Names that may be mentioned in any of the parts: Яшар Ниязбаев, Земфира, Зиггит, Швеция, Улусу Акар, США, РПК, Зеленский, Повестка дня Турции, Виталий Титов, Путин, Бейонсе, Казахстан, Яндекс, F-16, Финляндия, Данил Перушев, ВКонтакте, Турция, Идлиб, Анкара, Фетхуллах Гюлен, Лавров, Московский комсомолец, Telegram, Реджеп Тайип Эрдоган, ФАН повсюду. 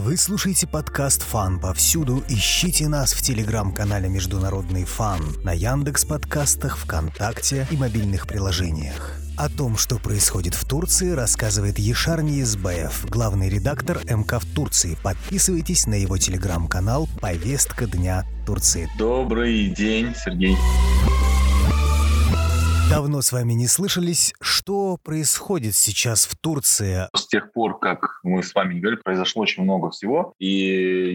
Вы слушаете подкаст «ФАН повсюду». Ищите нас в телеграм-канале «Международный ФАН», на Яндекс.Подкастах, ВКонтакте и мобильных приложениях. О том, что происходит в Турции, рассказывает Яшар Ниязбаев, главный редактор МК в Турции. Подписывайтесь на его телеграм-канал «Повестка дня Турции». Добрый день, Сергей. Давно с вами не слышались. Что происходит сейчас в Турции? С тех пор, как мы с вами говорили, произошло очень много всего. И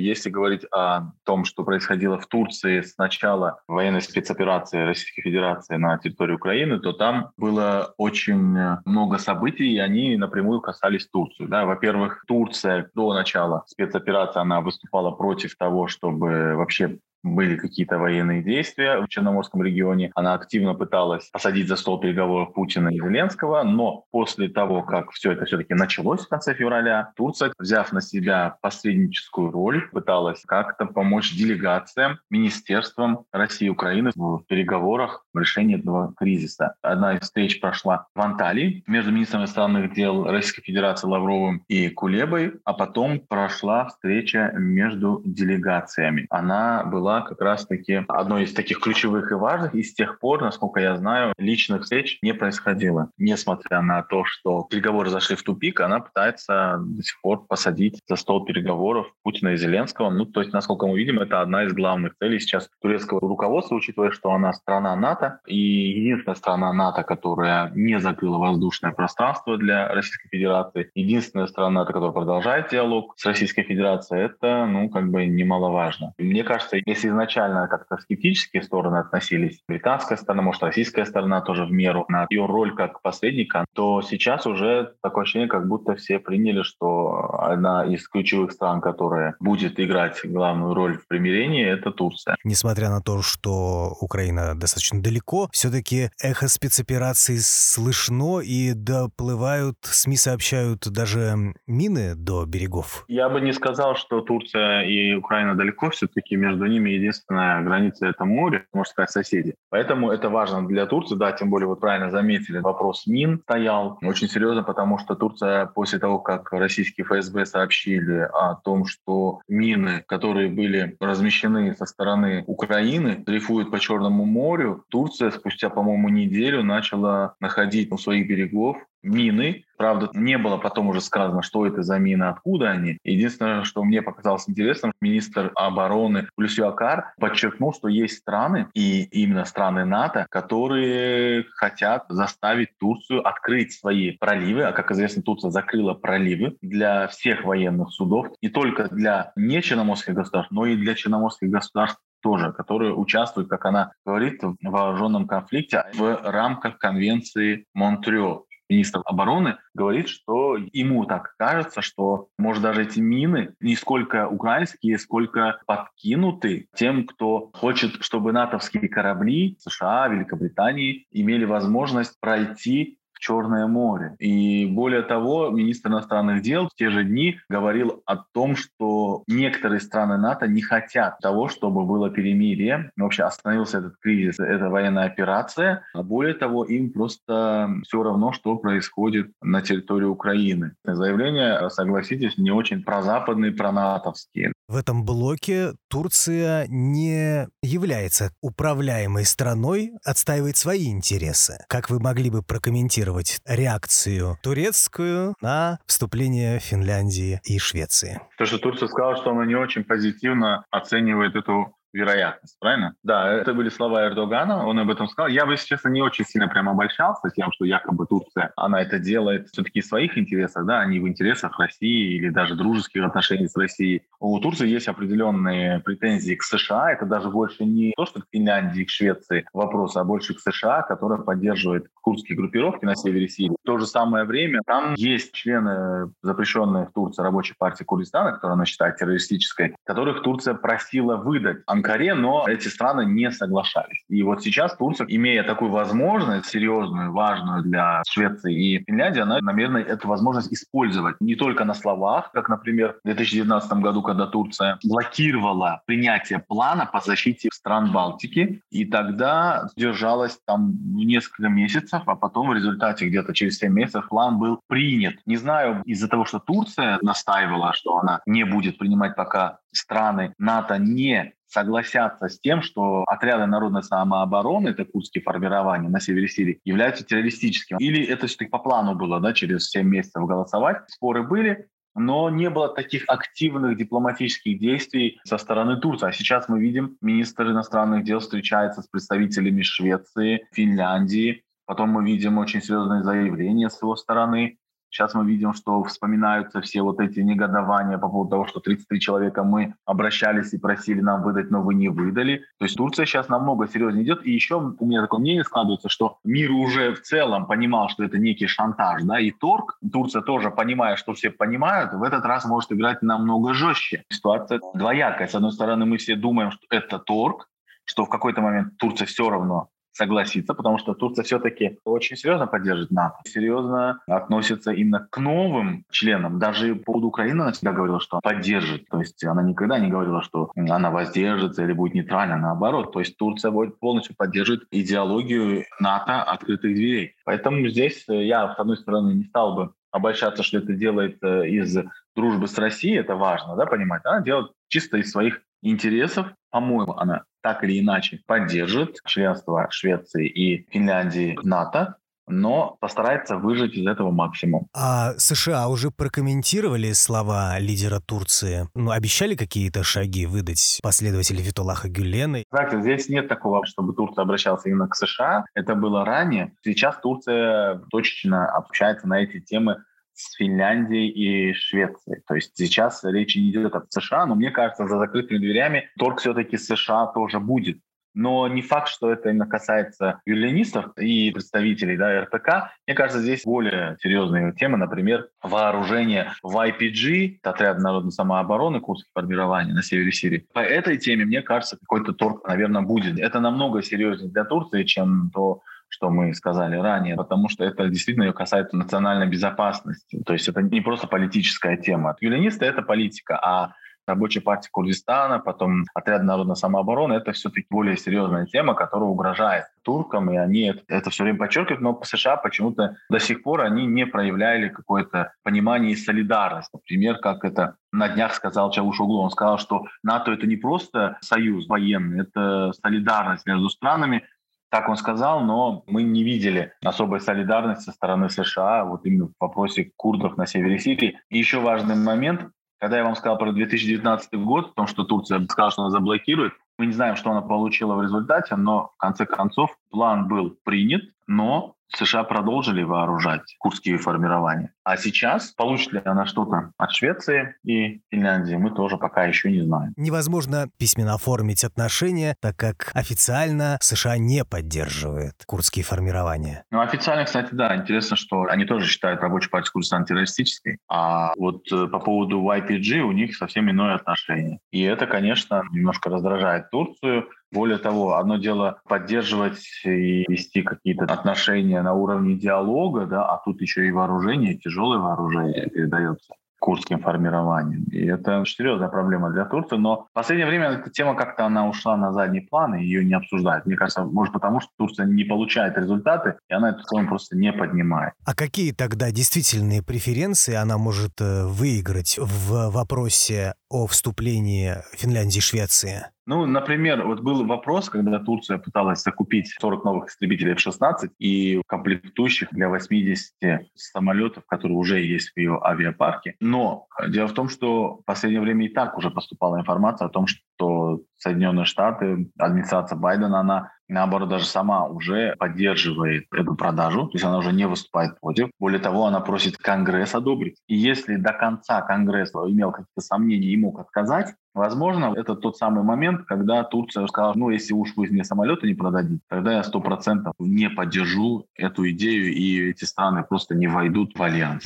если говорить о том, что происходило в Турции с начала военной спецоперации Российской Федерации на территории Украины, то там было очень много событий, и они напрямую касались Турции. Да, во-первых, Турция до начала спецоперации она выступала против того, чтобы вообще были какие-то военные действия в Черноморском регионе. Она активно пыталась посадить за стол переговоров Путина и Зеленского, но после того, как все это все-таки началось в конце февраля, Турция, взяв на себя посредническую роль, пыталась как-то помочь делегациям, министерствам России и Украины в переговорах в решении этого кризиса. Одна из встреч прошла в Анталии между министром иностранных дел Российской Федерации Лавровым и Кулебой, а потом прошла встреча между делегациями. Она была как раз-таки одной из таких ключевых и важных, и с тех пор, насколько я знаю, личных встреч не происходило. Несмотря на то, что переговоры зашли в тупик, она пытается до сих пор посадить за стол переговоров Путина и Зеленского. То есть, насколько мы видим, это одна из главных целей сейчас турецкого руководства, учитывая, что она страна НАТО, и единственная страна НАТО, которая не закрыла воздушное пространство для Российской Федерации, единственная страна НАТО, которая продолжает диалог с Российской Федерацией, это, немаловажно. И мне кажется, если изначально как-то скептические стороны относились, британская сторона, может, российская сторона тоже в меру, на ее роль как посредника, то сейчас уже такое ощущение, как будто все приняли, что одна из ключевых стран, которая будет играть главную роль в примирении, это Турция. Несмотря на то, что Украина достаточно далеко, все-таки эхо спецоперации слышно и доплывают, СМИ сообщают, даже мины до берегов. Я бы не сказал, что Турция и Украина далеко, все-таки между ними единственная граница — это море, можно сказать, соседи. Поэтому это важно для Турции, да, тем более, правильно заметили, вопрос мин стоял очень серьезно, потому что Турция после того, как российские ФСБ сообщили о том, что мины, которые были размещены со стороны Украины, дрейфуют по Черному морю, Турция спустя, по-моему, неделю начала находить у своих берегов мины. Правда, не было потом уже сказано, что это за мины, откуда они. Единственное, что мне показалось интересным, министр обороны Улусу Акар подчеркнул, что есть страны, и именно страны НАТО, которые хотят заставить Турцию открыть свои проливы. А, как известно, Турция закрыла проливы для всех военных судов, не только для нечерноморских государств, но и для черноморских государств тоже, которые участвуют, как она говорит, в вооруженном конфликте в рамках конвенции Монтрео. Министр обороны говорит, что ему так кажется, что, может, даже эти мины не сколько украинские, сколько подкинуты тем, кто хочет, чтобы натовские корабли США, Великобритании имели возможность пройти Черное море. И более того, министр иностранных дел в те же дни говорил о том, что некоторые страны НАТО не хотят того, чтобы было перемирие. Вообще остановился этот кризис, эта военная операция. А более того, им просто все равно, что происходит на территории Украины. Заявления, согласитесь, не очень прозападные, пронатовские. В этом блоке Турция не является управляемой страной, отстаивает свои интересы. Как вы могли бы прокомментировать реакцию турецкую на вступление Финляндии и Швеции? То, что Турция сказала, что она не очень позитивно оценивает эту вероятность, правильно? Да, это были слова Эрдогана, он об этом сказал. Я бы, если честно, не очень сильно прям обольщался тем, что якобы Турция, она это делает все-таки в своих интересах, да, а не в интересах России или даже дружеских отношений с Россией. У Турции есть определенные претензии к США, это даже больше не то, что к Финляндии, к Швеции вопрос, а больше к США, которая поддерживает курдские группировки на севере Сирии. В то же самое время там есть члены запрещенной в Турции рабочей партии Курдистана, которую она считает террористической, которых Турция просила выдать Анкаре, но эти страны не соглашались. И вот сейчас Турция, имея такую возможность, серьезную, важную для Швеции и Финляндии, она намерена эту возможность использовать не только на словах, как, например, в 2019 году, когда Турция блокировала принятие плана по защите стран Балтики, и тогда держалась там несколько месяцев, а потом в результате где-то через 7 месяцев план был принят. Не знаю, из-за того, что Турция настаивала, что она не будет принимать, пока страны НАТО не согласятся с тем, что отряды народной самообороны, это курдские формирования на севере Сирии, являются террористическими. Или это все-таки по плану было, да, через 7 месяцев голосовать. Споры были, но не было таких активных дипломатических действий со стороны Турции. А сейчас мы видим, министр иностранных дел встречается с представителями Швеции, Финляндии. Потом мы видим очень серьезные заявления с его стороны. Сейчас мы видим, что вспоминаются все вот эти негодования по поводу того, что 33 человека мы обращались и просили нам выдать, но вы не выдали. То есть Турция сейчас намного серьезнее идет. И еще у меня такое мнение складывается, что мир уже в целом понимал, что это некий шантаж, да, и торг. Турция тоже, понимая, что все понимают, в этот раз может играть намного жестче. Ситуация двоякая. С одной стороны, мы все думаем, что это торг, что в какой-то момент Турция все равно согласиться, потому что Турция все-таки очень серьезно поддерживает НАТО, серьезно относится именно к новым членам. Даже по поводу Украины она всегда говорила, что поддержит. То есть она никогда не говорила, что она воздержится или будет нейтральна, наоборот. То есть Турция полностью поддерживает идеологию НАТО открытых дверей. Поэтому здесь я, с одной стороны, не стал бы обольщаться, что это делает из дружбы с Россией, это важно, да, понимать. Она делает чисто из своих интересов, по-моему, она так или иначе поддержит членство Швеции и Финляндии в НАТО, но постарается выжать из этого максимум. А США уже прокомментировали слова лидера Турции? Ну, обещали какие-то шаги выдать последователи Фетхуллаха Гюлена? Знаете, здесь нет такого, чтобы Турция обращалась именно к США. Это было ранее. Сейчас Турция точечно общается на эти темы с Финляндией и Швецией. То есть сейчас речь не идет о США, но мне кажется, за закрытыми дверями торг все-таки США тоже будет. Но не факт, что это именно касается гюленистов и представителей, да, РПК. Мне кажется, здесь более серьезные темы, например, вооружение в YPG, отряд народной самообороны, курдских формирований на севере Сирии. По этой теме, мне кажется, какой-то торг, наверное, будет. Это намного серьезнее для Турции, чем то, что мы сказали ранее, потому что это действительно ее касается национальной безопасности. То есть это не просто политическая тема. Гюленисты — это политика, а Рабочая партия Курдистана, потом отряд народной самообороны — это все-таки более серьезная тема, которая угрожает туркам, и они это все время подчеркивают, но США почему-то до сих пор они не проявляли какое-то понимание и солидарность. Например, как это на днях сказал Чавушоглу, он сказал, что НАТО — это не просто союз военный, это солидарность между странами. Так он сказал, но мы не видели особой солидарности со стороны США вот именно в вопросе курдов на севере Сирии. И еще важный момент, когда я вам сказал про 2019 год, о том, что Турция сказала, что она заблокирует, мы не знаем, что она получила в результате, но в конце концов план был принят, но США продолжили вооружать курдские формирования. А сейчас, получит ли она что-то от Швеции и Финляндии, мы тоже пока еще не знаем. Невозможно письменно оформить отношения, так как официально США не поддерживает курдские формирования. Ну, официально, кстати, да. Интересно, что они тоже считают Рабочую партию Курдистана террористической. А вот по поводу YPG у них совсем иное отношение. И это, конечно, немножко раздражает Турцию. Более того, одно дело поддерживать и вести какие-то отношения на уровне диалога, да, а тут еще и вооружение, тяжелое вооружение передается курдским формированиям. И это серьезная проблема для Турции, но в последнее время эта тема как-то она ушла на задний план, и ее не обсуждают. Мне кажется, может потому, что Турция не получает результаты, и она эту тему просто не поднимает. А какие тогда действительные преференции она может выиграть в вопросе о вступлении Финляндии и Швеции? Ну, например, вот был вопрос, когда Турция пыталась закупить 40 новых истребителей F-16 и комплектующих для 80 самолетов, которые уже есть в ее авиапарке. Но дело в том, что в последнее время и так уже поступала информация о том, что Соединенные Штаты, администрация Байдена, она, наоборот, даже сама уже поддерживает эту продажу, то есть она уже не выступает против. Более того, она просит Конгресс одобрить. И если до конца Конгресс имел какие-то сомнения и мог отказать, возможно, это тот самый момент, когда Турция сказала, ну, если уж вы мне самолеты не продадите, тогда я 100% не поддержу эту идею, и эти страны просто не войдут в альянс.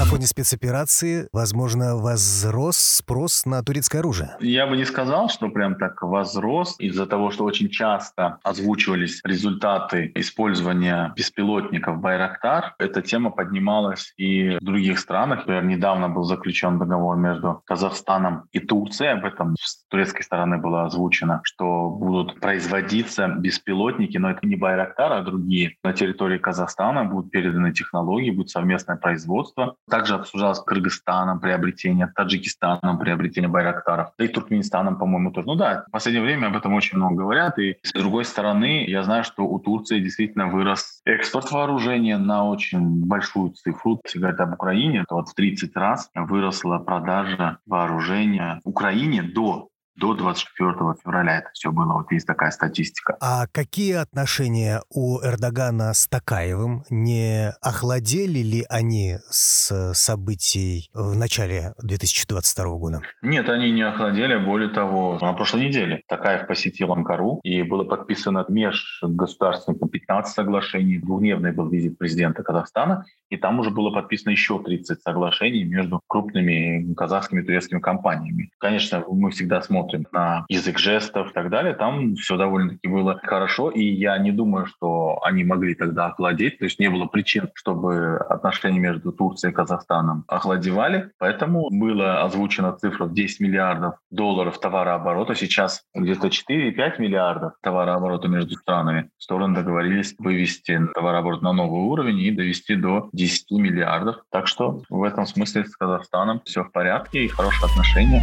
На фоне спецоперации, возможно, возрос спрос на турецкое оружие. Я бы не сказал, что прям так возрос из-за того, что очень часто озвучивались результаты использования беспилотников «Байрактар». Эта тема поднималась и в других странах. Например, недавно был заключен договор между Казахстаном и Турцией. Об этом с турецкой стороны было озвучено, что будут производиться беспилотники, но это не «Байрактар», а другие. На территории Казахстана будут переданы технологии, будет совместное производство. Также обсуждалось с Кыргызстаном приобретение, Таджикистаном приобретение «Байрактаров». Да и Туркменистаном, по-моему, тоже. Ну да, в последнее время об этом очень много говорят. И с другой стороны, я знаю, что у Турции действительно вырос экспорт вооружения на очень большую цифру. Если говорить об Украине, то в 30 раз выросла продажа вооружения Украине до 24 февраля это все было. Вот есть такая статистика. А какие отношения у Эрдогана с Токаевым? Не охладели ли они с событий в начале 2022 года? Нет, они не охладели. Более того, на прошлой неделе Токаев посетил Анкару, и было подписано межгосударственное 15 соглашений. Двухдневный был визит президента Казахстана, и там уже было подписано еще 30 соглашений между крупными казахскими и турецкими компаниями. Конечно, мы всегда смотрим на язык жестов и так далее, там все довольно-таки было хорошо, и я не думаю, что они могли тогда охладеть, то есть не было причин, чтобы отношения между Турцией и Казахстаном охладевали, поэтому была озвучена цифра в 10 миллиардов долларов товарооборота, сейчас где-то 4-5 миллиардов товарооборота между странами. Стороны договорились вывести товарооборот на новый уровень и довести до 10 миллиардов, так что в этом смысле с Казахстаном все в порядке и хорошие отношения.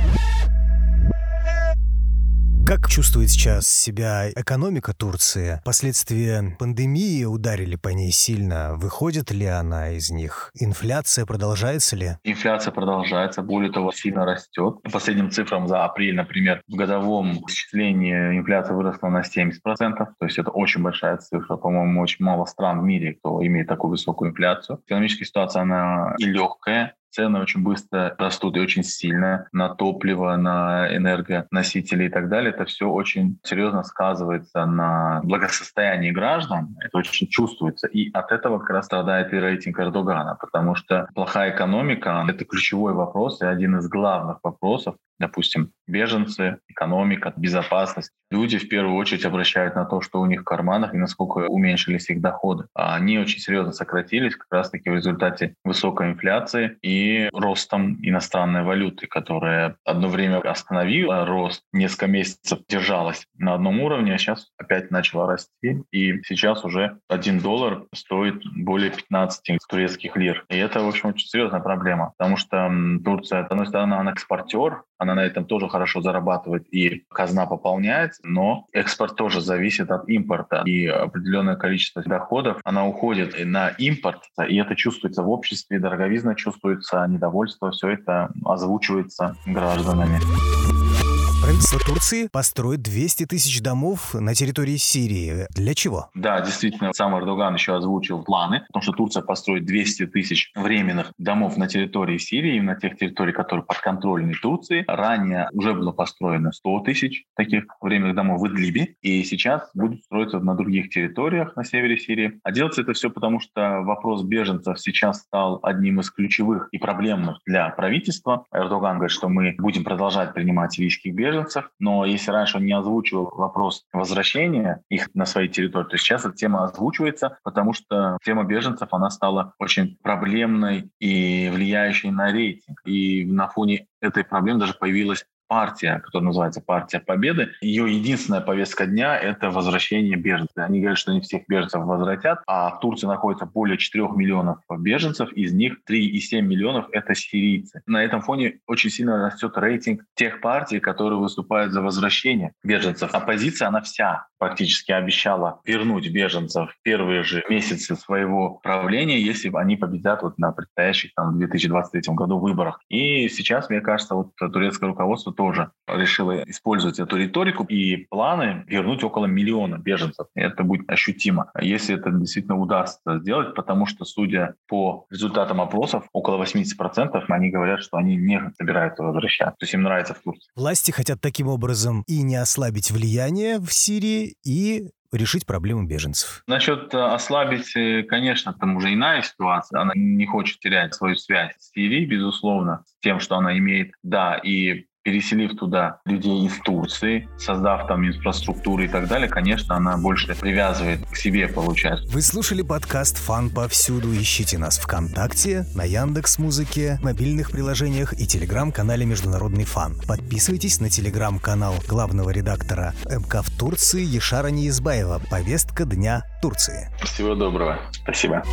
Как чувствует сейчас себя экономика Турции? Последствия пандемии ударили по ней сильно. Выходит ли она из них? Инфляция продолжается ли? Инфляция продолжается, более того, сильно растет. По последним цифрам за апрель, например, в годовом исчислении инфляция выросла на 70%. То есть это очень большая цифра. По-моему, очень мало стран в мире, кто имеет такую высокую инфляцию. Экономическая ситуация, она и легкая. Цены очень быстро растут и очень сильно на топливо, на энергоносители и так далее. Это все очень серьезно сказывается на благосостоянии граждан. Это очень чувствуется. И от этого как раз страдает и рейтинг Эрдогана, потому что плохая экономика — это ключевой вопрос и один из главных вопросов. Допустим, беженцы, экономика, безопасность. Люди в первую очередь обращают на то, что у них в карманах и насколько уменьшились их доходы. Они очень серьезно сократились как раз-таки в результате высокой инфляции и ростом иностранной валюты, которая одно время остановила рост, несколько месяцев держалась на одном уровне, а сейчас опять начала расти. И сейчас уже $1 стоит более 15 турецких лир. И это, в общем, очень серьезная проблема, потому что Турция, с одной стороны, она экспортер, она на этом тоже хорошо зарабатывает, и казна пополняется, но экспорт тоже зависит от импорта. И определенное количество доходов, она уходит на импорт, и это чувствуется в обществе, дороговизна чувствуется, недовольство, все это озвучивается гражданами. Правительство Турции построит 200 тысяч домов на территории Сирии. Для чего? Да, действительно, сам Эрдоган еще озвучил планы, потому что Турция построит 200 тысяч временных домов на территории Сирии, именно тех территорий, которые подконтрольны Турции. Ранее уже было построено 100 тысяч таких временных домов в Идлибе, и сейчас будут строиться на других территориях на севере Сирии. А делается это все потому, что вопрос беженцев сейчас стал одним из ключевых и проблемных для правительства. Эрдоган говорит, что мы будем продолжать принимать сирийских беженцев, но если раньше он не озвучивал вопрос возвращения их на свои территории, то сейчас эта тема озвучивается, потому что тема беженцев, она стала очень проблемной и влияющей на рейтинг. И на фоне этой проблемы даже появилась партия, которая называется «Партия Победы». Ее единственная повестка дня — это возвращение беженцев. Они говорят, что не всех беженцев возвратят, а в Турции находится более 4 миллионов беженцев, из них 3,7 миллионов — это сирийцы. На этом фоне очень сильно растет рейтинг тех партий, которые выступают за возвращение беженцев. Оппозиция, она вся практически обещала вернуть беженцев в первые же месяцы своего правления, если они победят вот на предстоящих в 2023 году выборах. И сейчас, мне кажется, вот турецкое руководство тоже решила использовать эту риторику и планы вернуть около миллиона беженцев. Это будет ощутимо, если это действительно удастся сделать, потому что, судя по результатам опросов, около 80% они говорят, что они не собираются возвращаться. То есть им нравится в Турции. Власти хотят таким образом и не ослабить влияние в Сирии, и решить проблему беженцев? Насчет ослабить, конечно, там уже иная ситуация. Она не хочет терять свою связь с Сирией, безусловно, с тем, что она имеет, да, и переселив туда людей из Турции, создав там инфраструктуру и так далее, конечно, она больше привязывает к себе, получается. Вы слушали подкаст «ФАН повсюду». Ищите нас ВКонтакте, на Яндекс.Музыке, мобильных приложениях и телеграм-канале «Международный ФАН». Подписывайтесь на телеграм-канал главного редактора МК в Турции Яшара Ниязбаева «Повестка дня Турции». Всего доброго. Спасибо.